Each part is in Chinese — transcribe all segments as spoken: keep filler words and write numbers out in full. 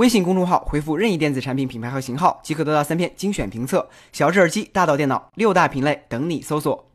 微信公众号回复任意电子产品品牌和型号，即可得到三篇精选评测，小至耳机，大到电脑，六大品类等你搜索。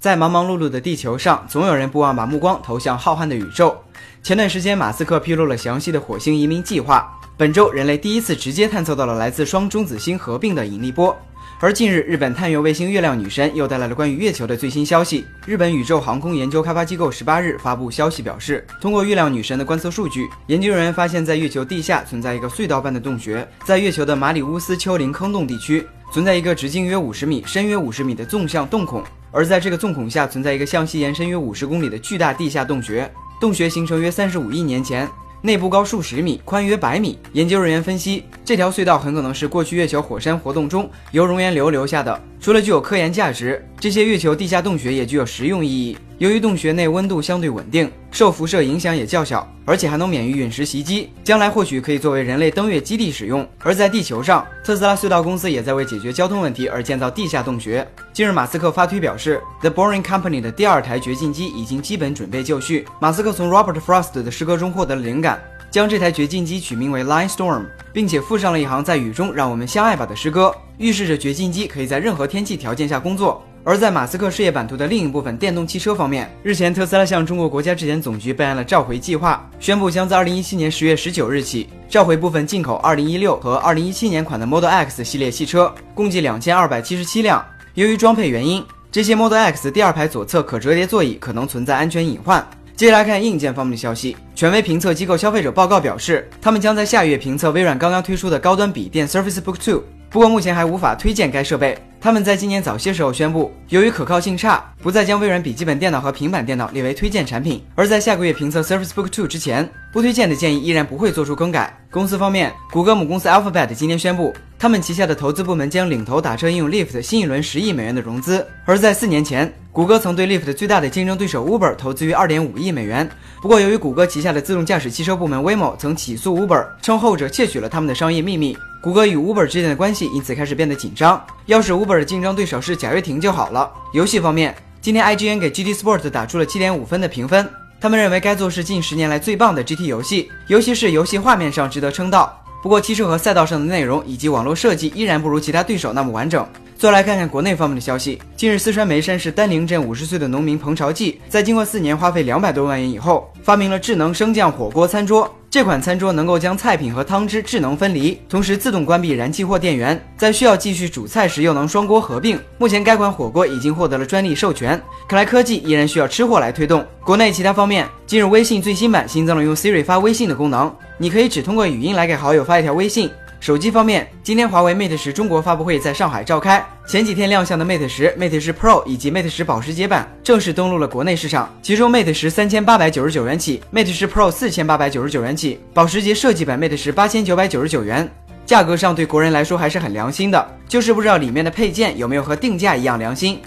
在忙忙碌碌的地球上，总有人不忘把目光投向浩瀚的宇宙。前段时间，马斯克披露了详细的火星移民计划。本周，人类第一次直接探测到了来自双中子星合并的引力波。而近日，日本探月卫星月亮女神又带来了关于月球的最新消息。日本宇宙航空研究开发机构十八日发布消息表示，通过月亮女神的观测数据，研究人员发现在月球地下存在一个隧道般的洞穴，在月球的马里乌斯丘陵坑洞地区，存在一个直径约五十米、深约五十米的纵向洞孔。而在这个洞孔下，存在一个向西延伸约五十公里的巨大地下洞穴，洞穴形成约三十五亿年前。内部高数十米，宽约百米。研究人员分析，这条隧道很可能是过去月球火山活动中由熔岩流留下的。除了具有科研价值，这些月球地下洞穴也具有实用意义。由于洞穴内温度相对稳定，受辐射影响也较小，而且还能免于陨石袭击，将来或许可以作为人类登月基地使用。而在地球上，特斯拉隧道公司也在为解决交通问题而建造地下洞穴。近日，马斯克发推表示 ，The Boring Company 的第二台掘进机已经基本准备就绪。马斯克从 Robert Frost 的诗歌中获得了灵感，将这台掘进机取名为 Line Storm， 并且附上了一行在雨中让我们相爱吧的诗歌，预示着掘进机可以在任何天气条件下工作。而在马斯克事业版图的另一部分电动汽车方面，日前特斯拉向中国国家质检总局备案了召回计划，宣布将自二零一七年十月十九日起召回部分进口二零一六和二零一七年款的 Model X 系列汽车，共计两千二百七十七辆。由于装配原因，这些 Model X 第二排左侧可折叠座椅可能存在安全隐患。接下来看硬件方面的消息。权威评测机构消费者报告表示，他们将在下月评测微软刚刚推出的高端笔电 Surface Book 二，不过目前还无法推荐该设备。他们在今年早些时候宣布，由于可靠性差，不再将微软笔记本电脑和平板电脑列为推荐产品。而在下个月评测 Surface Book 二之前，不推荐的建议依然不会做出更改。公司方面，谷歌母公司 Alphabet 今天宣布，他们旗下的投资部门将领头打车应用 Lyft 新一轮十亿美元的融资。而在四年前，谷歌曾对 Lyft 最大的竞争对手 Uber 投资于 二点五 亿美元。不过，由于谷歌旗下的自动驾驶汽车部门 Waymo 曾起诉 Uber， 称后者窃取了他们的商业秘密。谷歌与 Uber 之间的关系因此开始变得紧张。要是 Uber 的竞争对手是贾跃亭就好了。游戏方面，今天 I G N 给 G T Sports 打出了 七点五 分的评分，他们认为该作是近十年来最棒的 G T 游戏，尤其是游戏画面上值得称道。不过汽车和赛道上的内容以及网络设计依然不如其他对手那么完整。最后来看看国内方面的消息。近日，四川眉山市丹陵镇五十岁的农民彭朝记，在经过四年花费两百多万元以后，发明了智能升降火锅餐桌。这款餐桌能够将菜品和汤汁智能分离，同时自动关闭燃气或电源，在需要继续煮菜时又能双锅合并。目前该款火锅已经获得了专利授权，看来科技依然需要吃货来推动。国内其他方面，近日微信最新版新增了用 Siri 发微信的功能，你可以只通过语音来给好友发一条微信。手机方面，今天华为 Mate 十中国发布会在上海召开，前几天亮相的 Mate 十、Mate 十 Pro 以及 Mate 十保时捷版正式登陆了国内市场，其中 Mate 十 三千八百九十九元起， Mate 十 Pro 四千八百九十九元起，保时捷设计版 Mate 十 八千九百九十九元，价格上对国人来说还是很良心的，就是不知道里面的配件有没有和定价一样良心。